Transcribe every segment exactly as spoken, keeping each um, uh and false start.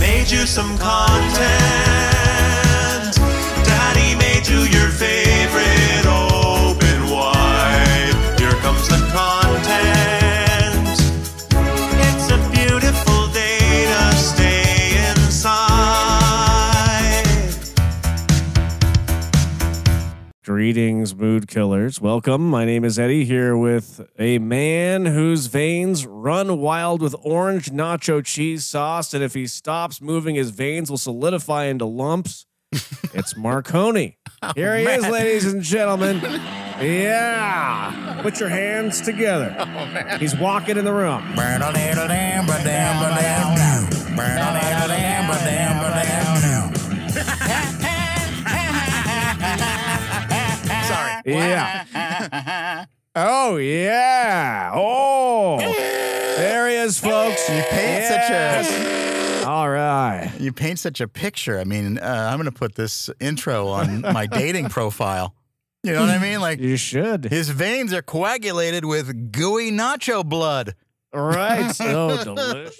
made you some content. Daddy made you your favorite open wide. Here comes the content. It's a beautiful day to stay inside. Greetings, mood killers. Welcome. My name is Eddie, here with a man whose veins run wild with orange nacho cheese sauce, and if he stops moving, his veins will solidify into lumps. It's Marconi. Oh, Here he man. is, ladies and gentlemen. Yeah. Put your hands together. Oh, man. He's walking in the room. Sorry. Yeah. Oh, yeah. Oh. There he is, folks. You paint yes. such a... All right. You paint such a picture. I mean, uh, I'm going to put this intro on my dating profile. You know what I mean? Like, you should. His veins are coagulated with gooey nacho blood. Right. So delicious.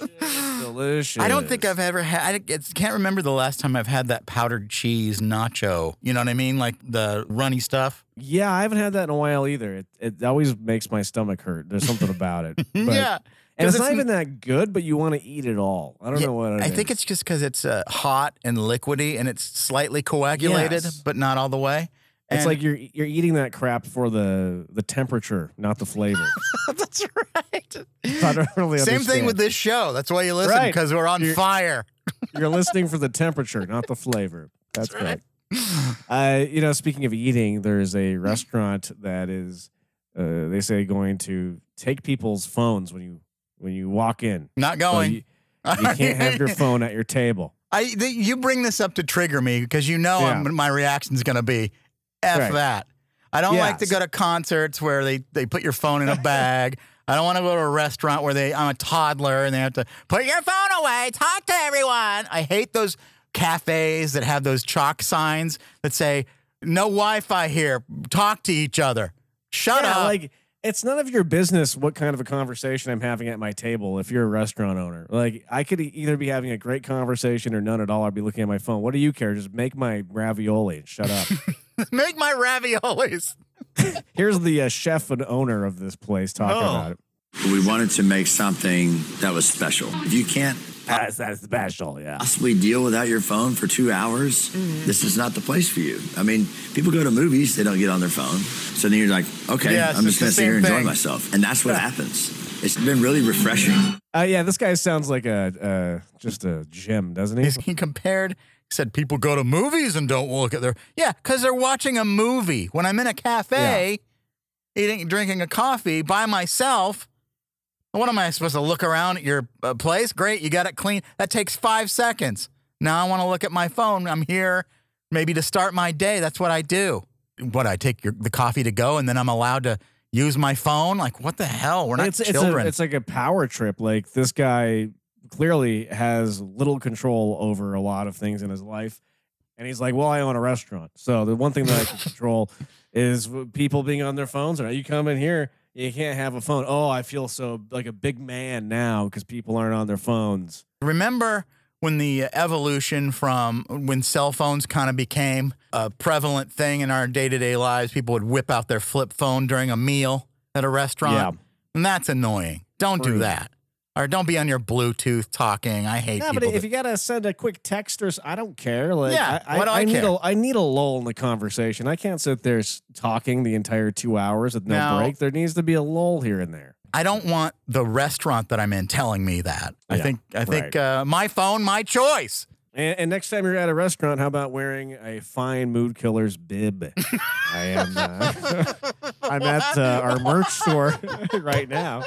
Delicious. I don't think I've ever had... I can't remember the last time I've had that powdered cheese nacho. You know what I mean? Like the runny stuff. Yeah, I haven't had that in a while either. It, it always makes my stomach hurt. There's something about it. But, yeah. And it's, it's not even that good, but you want to eat it all. I don't yeah, know what it I is. I think it's just because it's uh, hot and liquidy, and it's slightly coagulated, yes. but not all the way. And it's like you're you're eating that crap for the, the temperature, not the flavor. That's right. I don't really Same understand. thing with this show. That's why you listen, because right. we're on you're, fire. You're listening for the temperature, not the flavor. That's, That's right. right. Uh, you know, speaking of eating, there's a restaurant that is, uh, they say, going to take people's phones when you when you walk in. Not going. So you, you can't have your phone at your table. I the, you bring this up to trigger me because you know yeah. what my reaction's going to be. F right. that. I don't yeah. like to go to concerts where they, they put your phone in a bag. I don't want to go to a restaurant where they I'm a toddler and they have to put your phone away, talk to everyone. I hate those cafes that have those chalk signs that say no Wi-Fi here, talk to each other. Shut yeah, up. Like, it's none of your business what kind of a conversation I'm having at my table if you're a restaurant owner. Like, I could either be having a great conversation or none at all. I'd be looking at my phone. What do you care? Just make my ravioli and shut up. Make my raviolis. Here's the uh, chef and owner of this place talking oh. about it. We wanted to make something that was special. If you can't that's, that's special, yeah. possibly deal without your phone for two hours, mm-hmm. this is not the place for you. I mean, people go to movies, they don't get on their phone. So then you're like, okay, yeah, I'm just going to sit here and enjoy myself. And that's what yeah. happens. It's been really refreshing. Uh, yeah, this guy sounds like a uh, just a gem, doesn't he? He compared... said people go to movies and don't look at their... Yeah, because they're watching a movie. When I'm in a cafe, yeah. eating, drinking a coffee by myself, what am I supposed to look around at your uh, place? Great, you got it clean. That takes five seconds. Now I want to look at my phone. I'm here maybe to start my day. That's what I do. What, I take your, the coffee to go and then I'm allowed to use my phone? Like, what the hell? We're not it's, children. It's, a, it's like a power trip. Like, this guy... clearly has little control over a lot of things in his life. And he's like, well, I own a restaurant. So the one thing that I can control is people being on their phones. Or you come in here, you can't have a phone. Oh, I feel so like a big man now because people aren't on their phones. Remember when the evolution from when cell phones kind of became a prevalent thing in our day-to-day lives, people would whip out their flip phone during a meal at a restaurant. Yeah. And that's annoying. Don't True. do that. Or don't be on your Bluetooth talking. I hate yeah, people. Yeah, but if you got to send a quick text or I don't care. Like, yeah, I, what do I, I, I care? Need a, I need a lull in the conversation. I can't sit there talking the entire two hours with no now, break. There needs to be a lull here and there. I don't want the restaurant that I'm in telling me that. Yeah, I think, I think right. uh, my phone, my choice. And, and next time you're at a restaurant, how about wearing a fine Mood Killers bib? I am. Uh, I'm at uh, our merch store right now.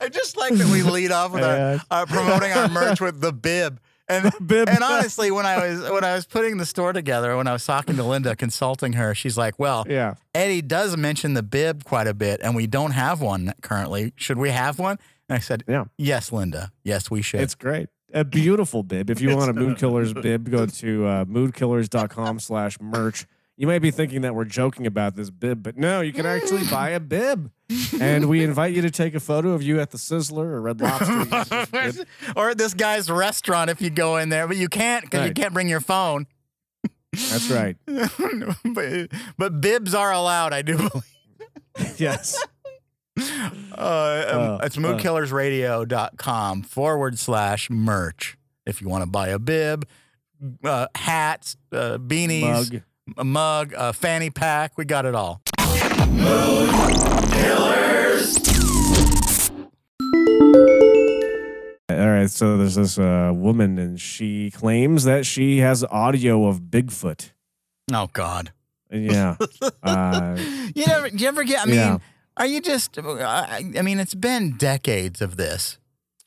I just like that we lead off with uh, our, our promoting our merch with the bib. And the bib. And honestly, when I was when I was putting the store together, when I was talking to Linda, consulting her, she's like, "Well, yeah, Eddie does mention the bib quite a bit, and we don't have one currently. Should we have one?" And I said, "Yeah, yes, Linda, yes, we should." It's great. A beautiful bib. If you want a Mood Killers bib, go to uh, mood killers dot com slash merch. You might be thinking that we're joking about this bib, but no, you can actually buy a bib. And we invite you to take a photo of you at the Sizzler or Red Lobster. Or this guy's restaurant if you go in there, but you can't because right. you can't bring your phone. That's right. but, but bibs are allowed, I do believe. Yes. Uh, uh, it's uh, mood killers radio dot com forward slash merch. If you want to buy a bib, uh, hats, uh, beanies, mug. a mug, a fanny pack, we got it all. Mood Killers. All right, so there's this uh, woman, and she claims that she has audio of Bigfoot. Oh God. Yeah. uh, you never, you ever get? I mean, yeah. are you just? I, I mean, it's been decades of this.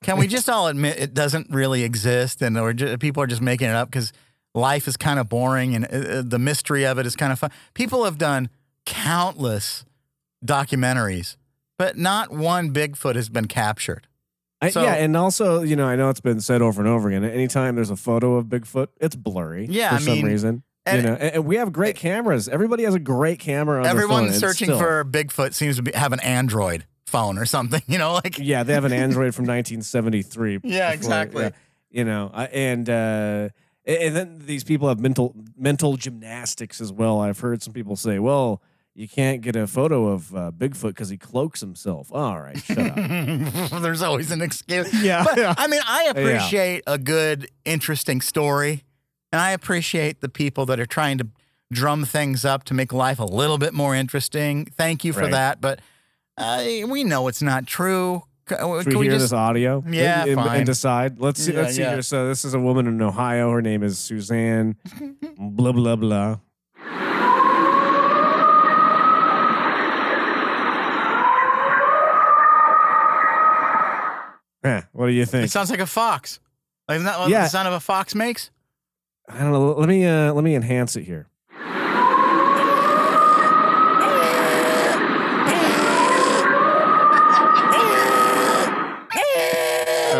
Can we just all admit it doesn't really exist, and or just, people are just making it up because life is kind of boring, and uh, the mystery of it is kind of fun. People have done countless documentaries, but not one Bigfoot has been captured. I, so, yeah, and also, you know, I know it's been said over and over again. Anytime there's a photo of Bigfoot, it's blurry. Yeah, for I some mean, reason. And, you know, and we have great cameras. Everybody has a great camera on their phone. Everyone searching still, for Bigfoot seems to be, have an Android phone or something, you know, like yeah, they have an Android from nineteen seventy-three. Yeah, before, exactly. Yeah, you know, and uh, and then these people have mental mental gymnastics as well. I've heard some people say, "Well, you can't get a photo of uh, Bigfoot because he cloaks himself." Oh, all right, shut up. There's always an excuse. Yeah, but, yeah. I mean, I appreciate yeah. a good, interesting story. And I appreciate the people that are trying to drum things up to make life a little bit more interesting. Thank you for right. that. But uh, we know it's not true. Can, Should can we hear just, this audio? Yeah, and, fine. and decide. Let's see. Yeah, let's see yeah. here. So this is a woman in Ohio. Her name is Suzanne. Blah, blah, blah. Huh, what do you think? It sounds like a fox. Like, isn't that what yeah. the sound of a fox makes? I don't know. Let me uh, let me enhance it here.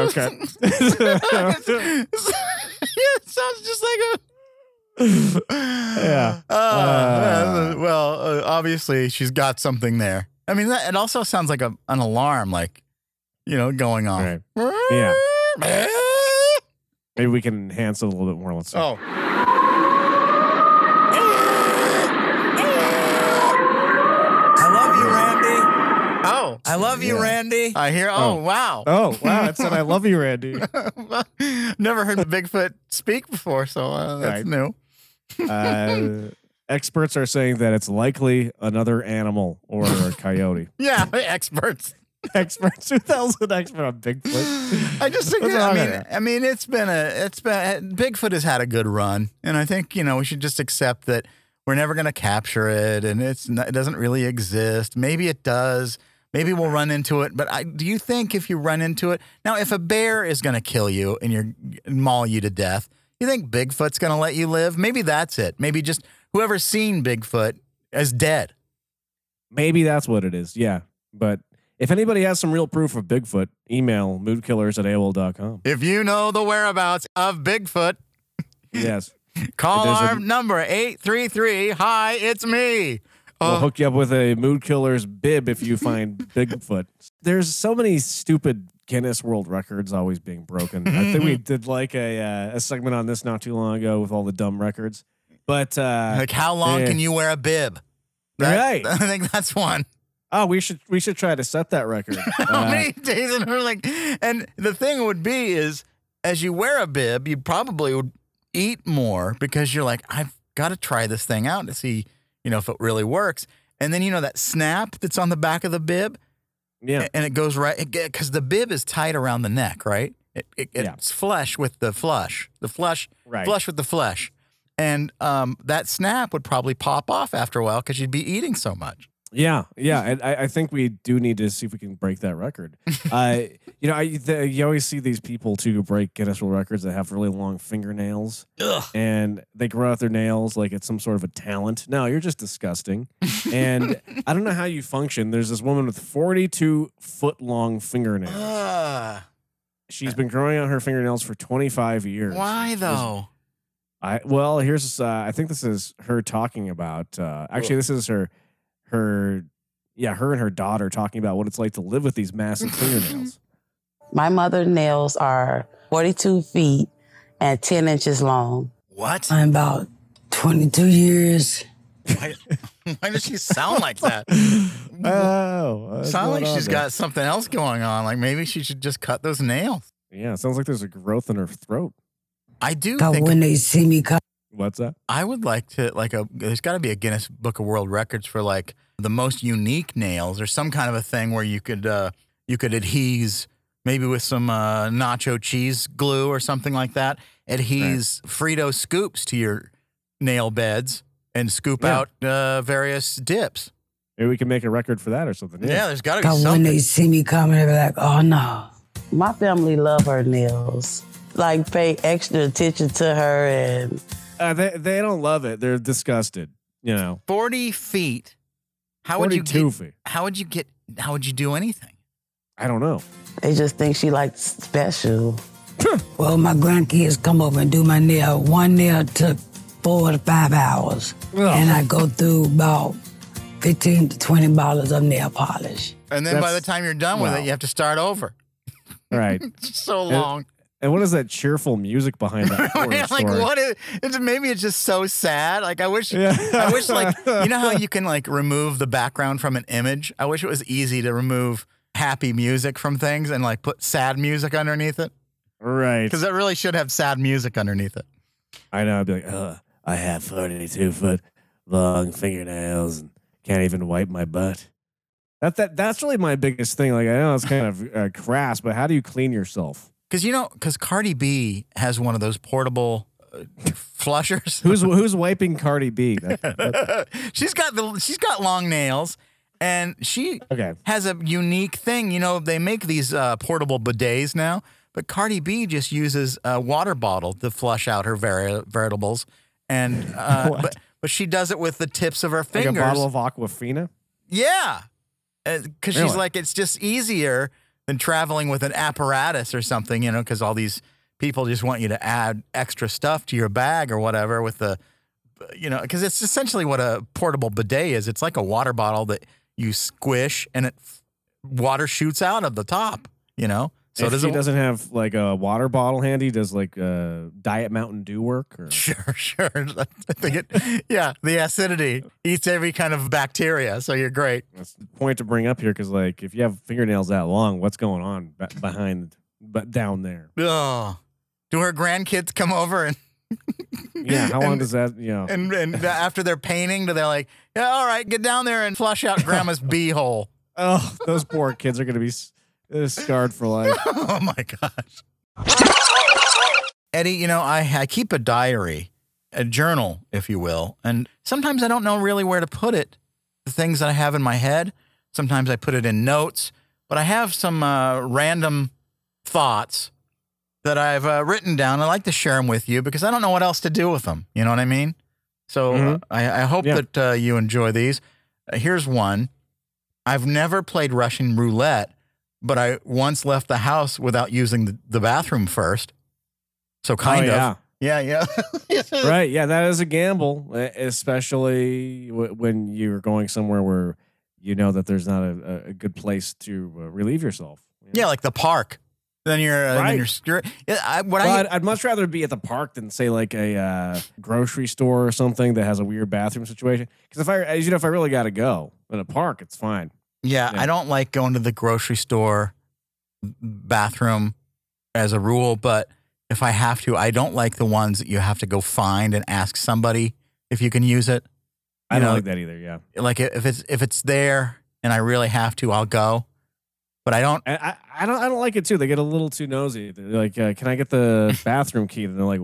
Okay. It sounds just like a. Yeah. Uh, uh, well, uh, obviously she's got something there. I mean, that, it also sounds like a an alarm, like you know, going on. Right. Yeah. Maybe we can enhance it a little bit more. Let's see. Oh. I love you, Randy. Oh. I love yeah. you, Randy. I hear. Oh, oh, wow. Oh, wow. It said, I love you, Randy. Never heard the Bigfoot speak before, so uh, that's right. new. uh, experts are saying that it's likely another animal or a coyote. Yeah, experts. Experts, who the hell's an expert on Bigfoot? I just think, I mean, there? I mean, it's been a, it's been, Bigfoot has had a good run, and I think you know we should just accept that we're never going to capture it, and it's not, it doesn't really exist. Maybe it does. Maybe we'll run into it. But I, do you think if you run into it now, if a bear is going to kill you and you're maul you to death, you think Bigfoot's going to let you live? Maybe that's it. Maybe just whoever's seen Bigfoot is dead. Maybe that's what it is. Yeah, but. If anybody has some real proof of Bigfoot, email mood killers at A O L dot com. If you know the whereabouts of Bigfoot, yes, call our a, number eight three three, H I, it's me. We'll uh, hook you up with a Mood Killers bib if you find Bigfoot. There's so many stupid Guinness World Records always being broken. I think we did like a, uh, a segment on this not too long ago with all the dumb records. But uh, like how long yeah. can you wear a bib? That, right. I think that's one. Oh, we should we should try to set that record. How uh, many days and we're like, and the thing would be is as you wear a bib, you probably would eat more because you're like, I've got to try this thing out to see, you know, if it really works. And then you know that snap that's on the back of the bib, yeah, and it goes right because the bib is tight around the neck, right? It, it, yeah. It's flush with the flush, the flush, right. flush with the flesh, and um, that snap would probably pop off after a while because you'd be eating so much. Yeah, yeah, and I, I think we do need to see if we can break that record. uh, you know, I, the, you always see these people too break Guinness World Records that have really long fingernails, Ugh. and they grow out their nails like it's some sort of a talent. No, you're just disgusting, and I don't know how you function. There's this woman with forty-two foot long fingernails. Uh, She's been growing out her fingernails for twenty-five years. Why though? There's, I well, here's uh, I think this is her talking about. Uh, actually, this is her, her, yeah, her and her daughter talking about what it's like to live with these massive fingernails. My mother's nails are forty-two feet and ten inches long. What? I'm about twenty-two years. Why, why does she sound like that? Oh, sound like she's got something else going on. Like maybe she should just cut those nails. Yeah, it sounds like there's a growth in her throat. I do God, think when they see me cut. What's that? I would like to, like, a. there's got to be a Guinness Book of World Records for, like, the most unique nails or some kind of a thing where you could, uh, you could adhese maybe with some uh, nacho cheese glue or something like that. Adhese right. Frito scoops to your nail beds and scoop yeah. out uh, various dips. Maybe we can make a record for that or something. Yeah, yeah there's got to be something. When they see me coming, they're like, oh, no. My family love her nails. Like, pay extra attention to her and... Uh, they, they don't love it. They're disgusted, you know. forty feet. How would you get, feet. How would you get... How would you do anything? I don't know. They just think she likes special. Well, my grandkids come over and do my nail. One nail took four to five hours. Ugh. And I go through about fifteen to twenty bottles of nail polish. And then That's, by the time you're done with wow. it, you have to start over. Right. So long. It, And what is that cheerful music behind that? Like story? What is? It's, maybe it's just so sad. Like I wish, yeah. I wish, like you know how you can like remove the background from an image. I wish it was easy to remove happy music from things and like put sad music underneath it. Right. Because it really should have sad music underneath it. I know. I'd be like, oh, I have forty-two foot long fingernails and can't even wipe my butt. That that that's really my biggest thing. Like I know it's kind of uh, crass, but how do you clean yourself? Because, you know, because Cardi B has one of those portable uh, flushers. Who's who's wiping Cardi B? That, that. she's got the she's got long nails, and she okay. has a unique thing. You know, they make these uh, portable bidets now, but Cardi B just uses a water bottle to flush out her vari veritables, and uh, but but she does it with the tips of her fingers. Like a bottle of Aquafina. Yeah, because uh, really? she's like it's just easier than traveling with an apparatus or something, you know, because all these people just want you to add extra stuff to your bag or whatever with the, you know, because it's essentially what a portable bidet is. It's like a water bottle that you squish and it water shoots out of the top, you know. So does he doesn't have like a water bottle handy? Does like uh, Diet Mountain Dew work? Or? Sure, sure. I think it, yeah, the acidity eats every kind of bacteria, so you're great. That's the point to bring up here, because like if you have fingernails that long, what's going on behind, but down there? Oh, do her grandkids come over and? Yeah, how long and, does that? You know, and and after they're painting, do they like? Yeah, all right, get down there and flush out Grandma's bee hole. Oh, those poor kids are gonna be. It is scarred for life. Oh, my gosh. Eddie, you know, I, I keep a diary, a journal, if you will, and sometimes I don't know really where to put it, the things that I have in my head. Sometimes I put it in notes, but I have some uh, random thoughts that I've uh, written down. I like to share them with you because I don't know what else to do with them. You know what I mean? So mm-hmm. uh, I, I hope yeah. that uh, you enjoy these. Uh, here's one. I've never played Russian roulette. But I once left the house without using the, the bathroom first. So kind oh, of. Yeah, yeah. yeah. Right. Yeah, that is a gamble, especially w when you're going somewhere where you know that there's not a, a good place to uh, relieve yourself. You know? Yeah, like the park. Then you're... Uh, right. Then you're yeah, I, what well, I, I'd, I'd much rather be at the park than, say, like a uh, grocery store or something that has a weird bathroom situation. Because if I, as you know, if I really got to go in a park, it's fine. Yeah, yeah, I don't like going to the grocery store bathroom as a rule, but if I have to, I don't like the ones that you have to go find and ask somebody if you can use it. You I don't know, like that either, yeah. Like if it's if it's there and I really have to, I'll go. But I don't I I don't I don't like it too. They get a little too nosy. They're like, uh, "Can I get the bathroom key?" And they're like,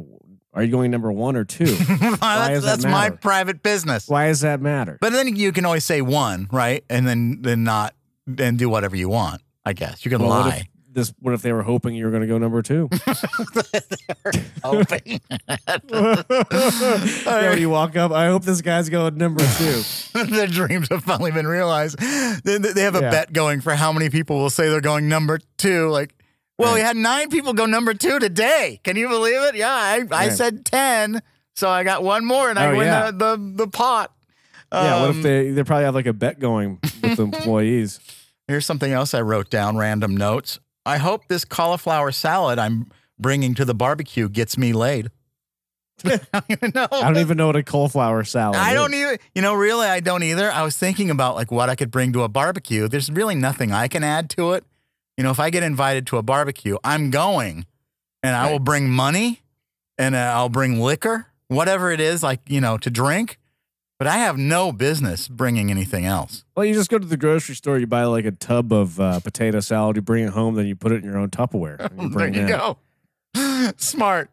"Are you going number one or two?" that's that's that my private business. Why does that matter? But then you can always say one, right? And then then not then do whatever you want. I guess you can well, lie. What if, this what if they were hoping you were going to go number two? They were hoping. Yeah, when you walk up, I hope this guy's going number two. Their dreams have finally been realized. They, they have a yeah. bet going for how many people will say they're going number two, like. Well, we had nine people go number two today. Can you believe it? Yeah, I, I said ten. So I got one more, and oh, I win yeah. the, the the pot. Um, yeah, what if they they probably have like a bet going with the employees? Here's something else I wrote down, random notes. I hope this cauliflower salad I'm bringing to the barbecue gets me laid. I don't even know. I don't even know what a cauliflower salad I is. don't even, you know, really, I don't either. I was thinking about like what I could bring to a barbecue. There's really nothing I can add to it. You know, if I get invited to a barbecue, I'm going, and I will bring money, and uh, I'll bring liquor, whatever it is, like, you know, to drink. But I have no business bringing anything else. Well, you just go to the grocery store, you buy like a tub of uh, potato salad, you bring it home, then you put it in your own Tupperware. And you bring there you out. go. Smart.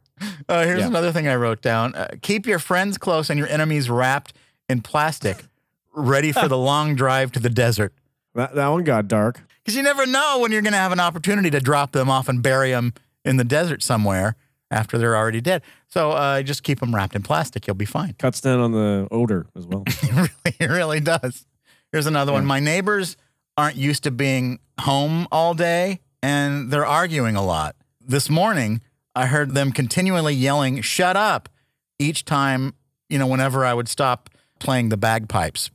Uh, here's yeah. another thing I wrote down. Uh, keep your friends close and your enemies wrapped in plastic, ready for the long drive to the desert. That, that one got dark. Because you never know when you're going to have an opportunity to drop them off and bury them in the desert somewhere after they're already dead. So uh, just keep them wrapped in plastic. You'll be fine. Cuts down on the odor as well. It really, it really does. Here's another yeah. one. My neighbors aren't used to being home all day, and they're arguing a lot. This morning, I heard them continually yelling, "Shut up," each time, you know, whenever I would stop playing the bagpipes.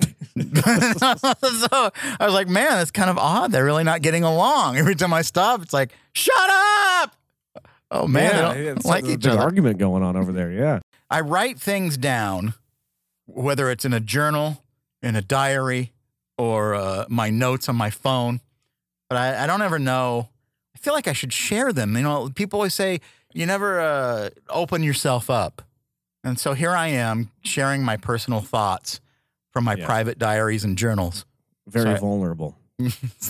So I was like, man, that's kind of odd. They're really not getting along. Every time I stop, it's like, "Shut up." Oh, man, yeah, they don't it's like a, each other. Argument going on over there, yeah. I write things down, whether it's in a journal, in a diary, or uh, my notes on my phone, but I, I don't ever know. I feel like I should share them. You know, people always say, you never uh, open yourself up. And so here I am sharing my personal thoughts from my yeah. private diaries and journals. Very Sorry. vulnerable.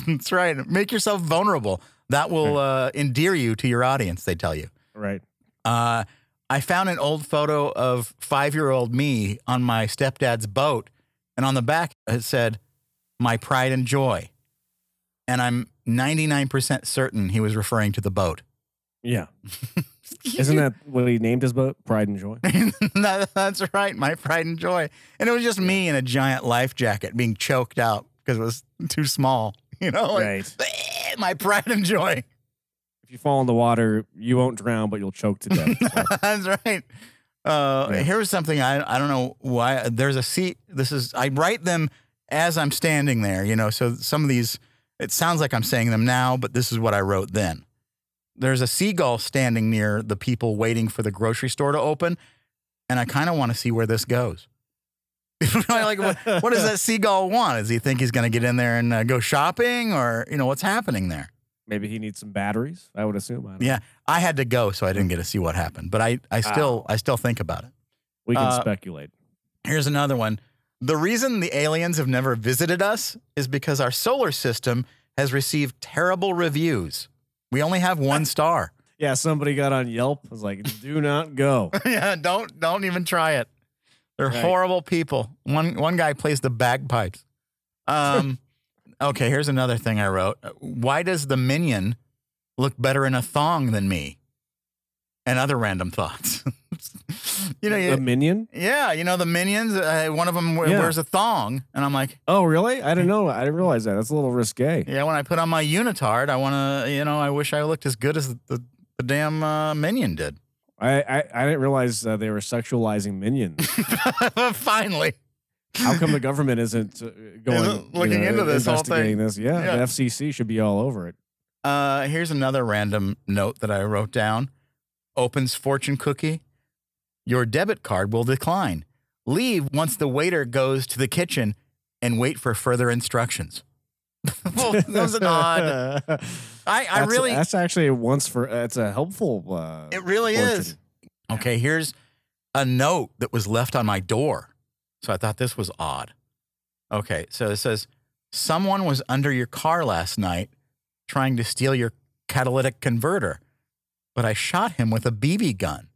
That's right. Make yourself vulnerable. That will uh, endear you to your audience, they tell you. Right. Uh, I found an old photo of five-year-old me on my stepdad's boat, and on the back it said, "My pride and joy." And I'm ninety-nine percent certain he was referring to the boat. Yeah. Isn't that what he named his boat? Pride and Joy? that, that's right, My Pride and Joy. And it was just me in a giant life jacket being choked out because it was too small. You know? Like, right. My pride and joy. If you fall in the water, you won't drown, but you'll choke to death. That's right. Uh, yeah. Here's something I I don't know why. There's a seat. This is I write them as I'm standing there. You know, so some of these it sounds like I'm saying them now, but this is what I wrote then. There's a seagull standing near the people waiting for the grocery store to open, and I kind of want to see where this goes. Like, what, what does that seagull want? Does he think he's going to get in there and uh, go shopping, or, you know, what's happening there? Maybe he needs some batteries, I would assume. I yeah, know. I had to go, so I didn't get to see what happened. But I, I, still, ah. I still think about it. We can uh, speculate. Here's another one. The reason the aliens have never visited us is because our solar system has received terrible reviews. We only have one star. Yeah, somebody got on Yelp. I was like, do not go. yeah, don't, don't even try it. They're right. horrible people. One one guy plays the bagpipes. Um, okay, here's another thing I wrote. Why does the minion look better in a thong than me? And other random thoughts. you know, you, the minion? Yeah, you know, the minions. Uh, one of them yeah. wears a thong, and I'm like, oh, really? I didn't know. I didn't realize that. That's a little risque. Yeah, when I put on my unitard, I want to, you know, I wish I looked as good as the, the, the damn uh, minion did. I, I, I didn't realize uh, they were sexualizing minions. Finally. How come the government isn't uh, going isn't looking you know, into this whole thing? This? Yeah, yeah, the F C C should be all over it. Uh, here's another random note that I wrote down. Opens fortune cookie. Your debit card will decline. Leave once the waiter goes to the kitchen and wait for further instructions. Well, that was an odd. I, I that's, really. That's actually a once for. It's a helpful. Uh, it really fortune. is. Okay, here's a note that was left on my door, so I thought this was odd. Okay, so it says, "Someone was under your car last night, trying to steal your catalytic converter, but I shot him with a B B gun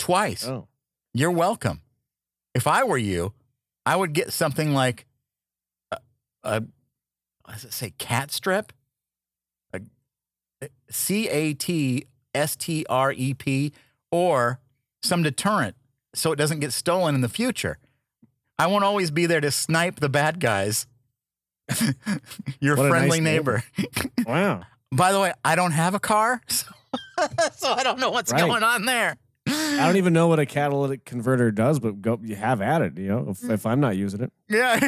twice. Oh. You're welcome. If I were you, I would get something like a." a Does it say cat strip? C A T S T R E P, or some deterrent so it doesn't get stolen in the future. I won't always be there to snipe the bad guys. Your what friendly nice neighbor. neighbor. Wow. By the way, I don't have a car, so, so I don't know what's right. going on there. I don't even know what a catalytic converter does, but go, you have at it, you know, if, if I'm not using it. Yeah,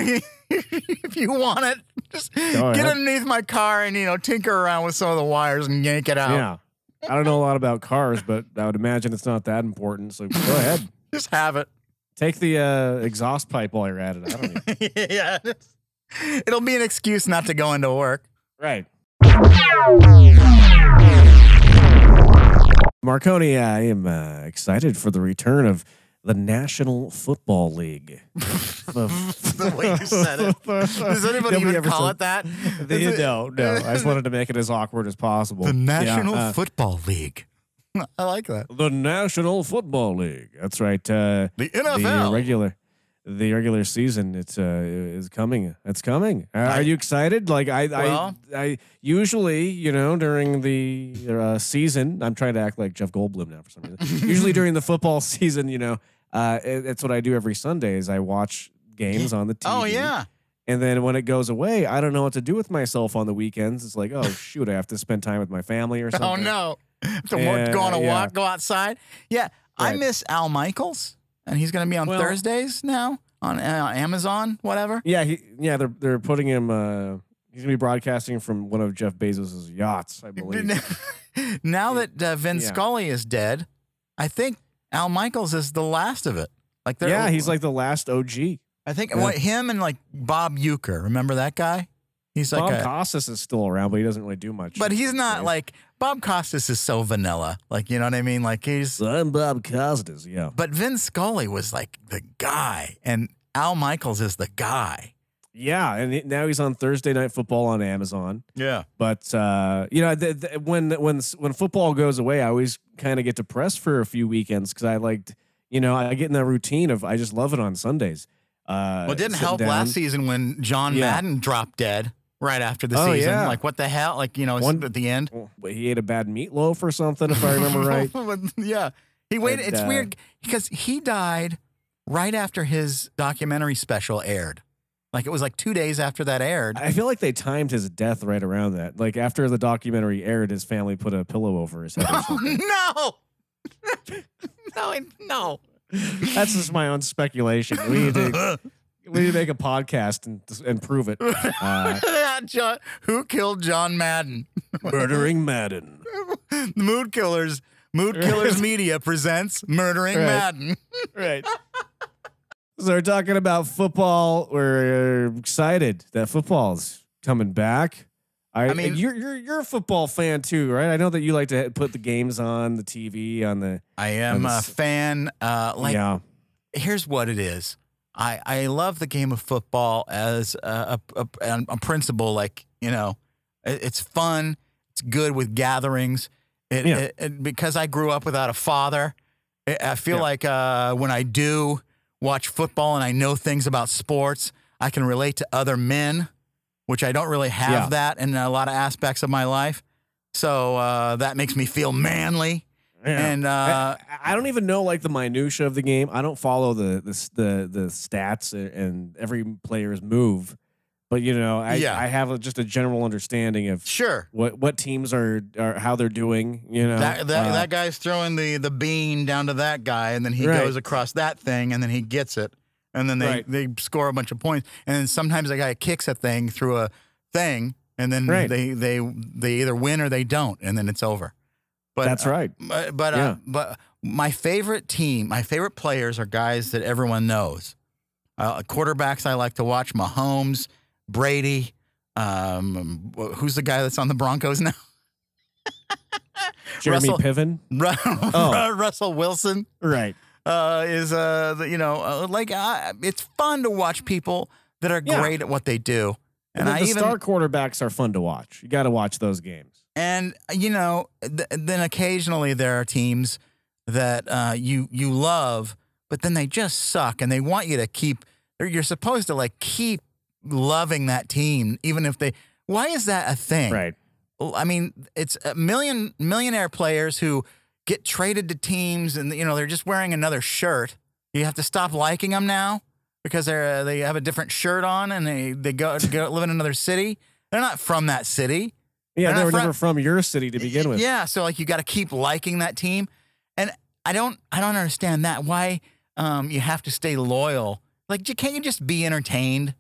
if you want it, just go get ahead. Underneath my car and, you know, tinker around with some of the wires and yank it out. Yeah. I don't know a lot about cars, but I would imagine it's not that important, so go ahead. Just have it. Take the uh, exhaust pipe while you're at it. I don't even... Yeah. It'll be an excuse not to go into work. Right. Marconi, I am uh, excited for the return of the National Football League. The way you said it. Does anybody Nobody even call it that? The, it? No, no. I just wanted to make it as awkward as possible. The National yeah, uh, Football League. I like that. The National Football League. That's right. Uh, the N F L. The regular, the regular season. It's uh, is coming. It's coming. Uh, I, are you excited? Like I, well, I, I usually, you know, during the uh, season, I'm trying to act like Jeff Goldblum now for some reason. Usually during the football season, you know. Uh, it, it's what I do every Sunday is I watch games on the T V. Oh, yeah. And then when it goes away, I don't know what to do with myself on the weekends. It's like, oh, shoot, I have to spend time with my family or something. Oh, no. To and, go on a yeah. walk, go outside. Yeah, right. I miss Al Michaels, and he's going to be on well, Thursdays now on uh, Amazon, whatever. Yeah, he, yeah, they're, they're putting him uh, – he's going to be broadcasting from one of Jeff Bezos' yachts, I believe. Now yeah. that uh, Vin yeah. Scully is dead, I think – Al Michaels is the last of it. Like yeah, old. He's like the last O G. I think yeah. what, him and like Bob Uecker. Remember that guy? He's like Bob a, Costas is still around, but he doesn't really do much. But he's not right? like Bob Costas is so vanilla. Like you know what I mean? Like he's I'm Bob Costas, yeah. But Vin Scully was like the guy, and Al Michaels is the guy. Yeah, and now he's on Thursday Night Football on Amazon. Yeah, but uh, you know, th th when when when football goes away, I always kind of get depressed for a few weekends because I liked, you know, I get in that routine of I just love it on Sundays. Uh, well, it didn't help down. last season when John yeah. Madden dropped dead right after the oh, season. Yeah. Like what the hell? Like you know, One, at the end, he ate a bad meatloaf or something, if I remember right. Yeah, he waited. But, it's uh, weird because he died right after his documentary special aired. Like, it was like two days after that aired. I feel like they timed his death right around that. Like, after the documentary aired, his family put a pillow over his head. Oh, no! no, no. That's just my own speculation. We need to, we need to make a podcast and, and prove it. Uh, John, who killed John Madden? Murdering Madden. Mood Killers. Mood right. Killers Media presents Murdering right. Madden. Right. So we're talking about football. We're excited that football's coming back. I, I mean, you're you're you're a football fan too, right? I know that you like to put the games on the T V on the. I am the, a fan. Uh, like, yeah. Here's what it is. I I love the game of football as a a, a, a principle. Like you know, it, it's fun. It's good with gatherings. It, yeah. it, it because I grew up without a father. It, I feel yeah. like uh, when I do. watch football and I know things about sports. I can relate to other men, which I don't really have yeah. that in a lot of aspects of my life. So uh, that makes me feel manly. Yeah. And uh, I, I don't even know like the minutia of the game. I don't follow the the the, the stats and every player's move, but you know I yeah. I have a, just a general understanding of sure what what teams are, are how they're doing. You know that that, uh, that guy's throwing the the bean down to that guy, and then he right. goes across that thing, and then he gets it, and then they right. they score a bunch of points, and then sometimes the guy kicks a thing through a thing, and then right. they they they either win or they don't, and then it's over. But that's right. Uh, but yeah. uh, but my favorite team, my favorite players are guys that everyone knows. Uh, quarterbacks I like to watch: Mahomes, Brady. Um, who's the guy that's on the Broncos now? Jeremy Russell, Piven. Ru oh. Russell Wilson. Right. Uh, is uh, the, you know, uh, like uh, it's fun to watch people that are yeah. great at what they do. And, and I the even, star quarterbacks are fun to watch. You got to watch those games. And you know, th then occasionally there are teams that uh, you you love, but then they just suck, and they want you to keep. You're supposed to like keep loving that team, even if they. Why is that a thing? Right. I mean, it's a million millionaire players who get traded to teams, and you know they're just wearing another shirt. You have to stop liking them now because they're they have a different shirt on, and they they go, go live in another city. They're not from that city. Yeah, they're they were from, never from your city to begin with. Yeah, so like you got to keep liking that team, and I don't I don't understand that. Why um you have to stay loyal? Like, can't you just be entertained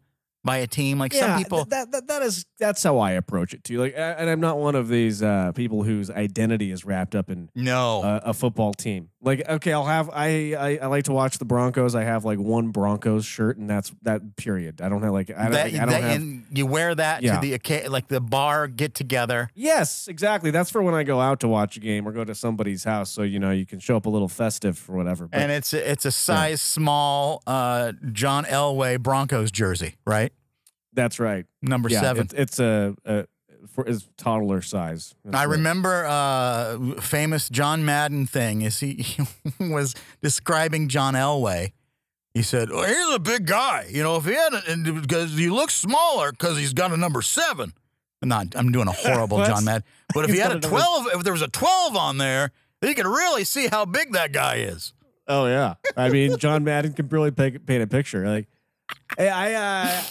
by a team? Like, yeah, some people. That, that that is that's how I approach it too. Like, and I'm not one of these uh, people whose identity is wrapped up in no a, a football team. Like, okay, I'll have I, I I like to watch the Broncos. I have like one Broncos shirt, and that's that. Period. I don't have like I don't, that, like, I don't that, have. And you wear that yeah. to the like the bar get together. Yes, exactly. That's for when I go out to watch a game or go to somebody's house. So you know you can show up a little festive or whatever. But, and it's it's a size yeah. small uh, John Elway Broncos jersey, right? That's right. Number yeah, seven. It, it's a, a for is toddler size. That's I right. remember uh, famous John Madden thing is he, he was describing John Elway. He said, "Oh, he's a big guy. You know, if he had a, and because he looks smaller because he's got a number seven. I'm not. I'm doing a horrible John Madden. But if he had a twelve, if there was a twelve on there, then you could really see how big that guy is. Oh yeah. I mean, John Madden can really paint a picture. Like, hey, I. Uh,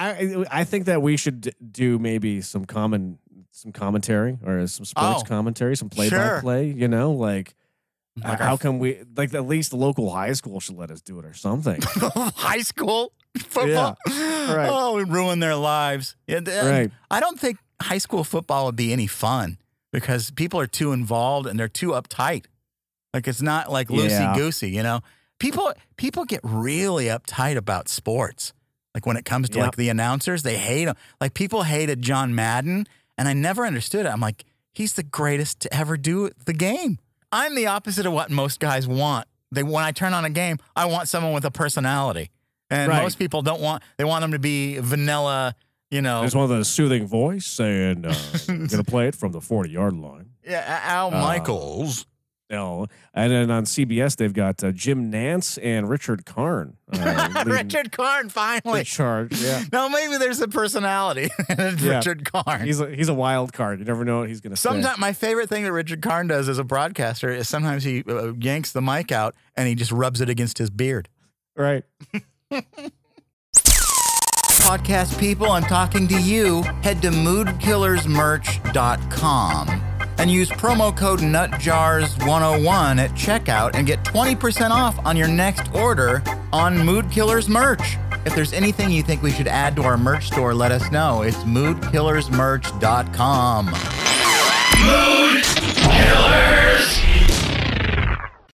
I I think that we should do maybe some common some commentary or some sports oh, commentary, some play sure. by play. You know, like, like uh, how come we like at least the local high school should let us do it or something? High school football. Yeah. Right. Oh, we ruin their lives. And, and right. I don't think high school football would be any fun because people are too involved and they're too uptight. Like, it's not like loosey yeah. goosey. You know, people people get really uptight about sports. Like, when it comes to, yep. like, the announcers, they hate them. Like, people hated John Madden, and I never understood it. I'm like, he's the greatest to ever do the game. I'm the opposite of what most guys want. They When I turn on a game, I want someone with a personality. And right. most people don't want – they want them to be vanilla, you know. There's one with a soothing voice, and uh, I'm going to play it from the forty-yard line. Yeah, Al Michaels. Uh, No, and then on C B S they've got uh, Jim Nance and Richard Karn. Uh, Richard Karn finally. Charge, yeah. No, maybe there's a personality. yeah. Richard Karn. He's a, he's a wild card. You never know what he's going to say. Sometimes my favorite thing that Richard Karn does as a broadcaster is sometimes he uh, yanks the mic out and he just rubs it against his beard. Right. Podcast people, I'm talking to you. Head to mood killers merch dot com. And use promo code nut jars one oh one at checkout and get twenty percent off on your next order on Mood Killers merch. If there's anything you think we should add to our merch store, let us know. It's mood killers merch dot com. Mood Killers!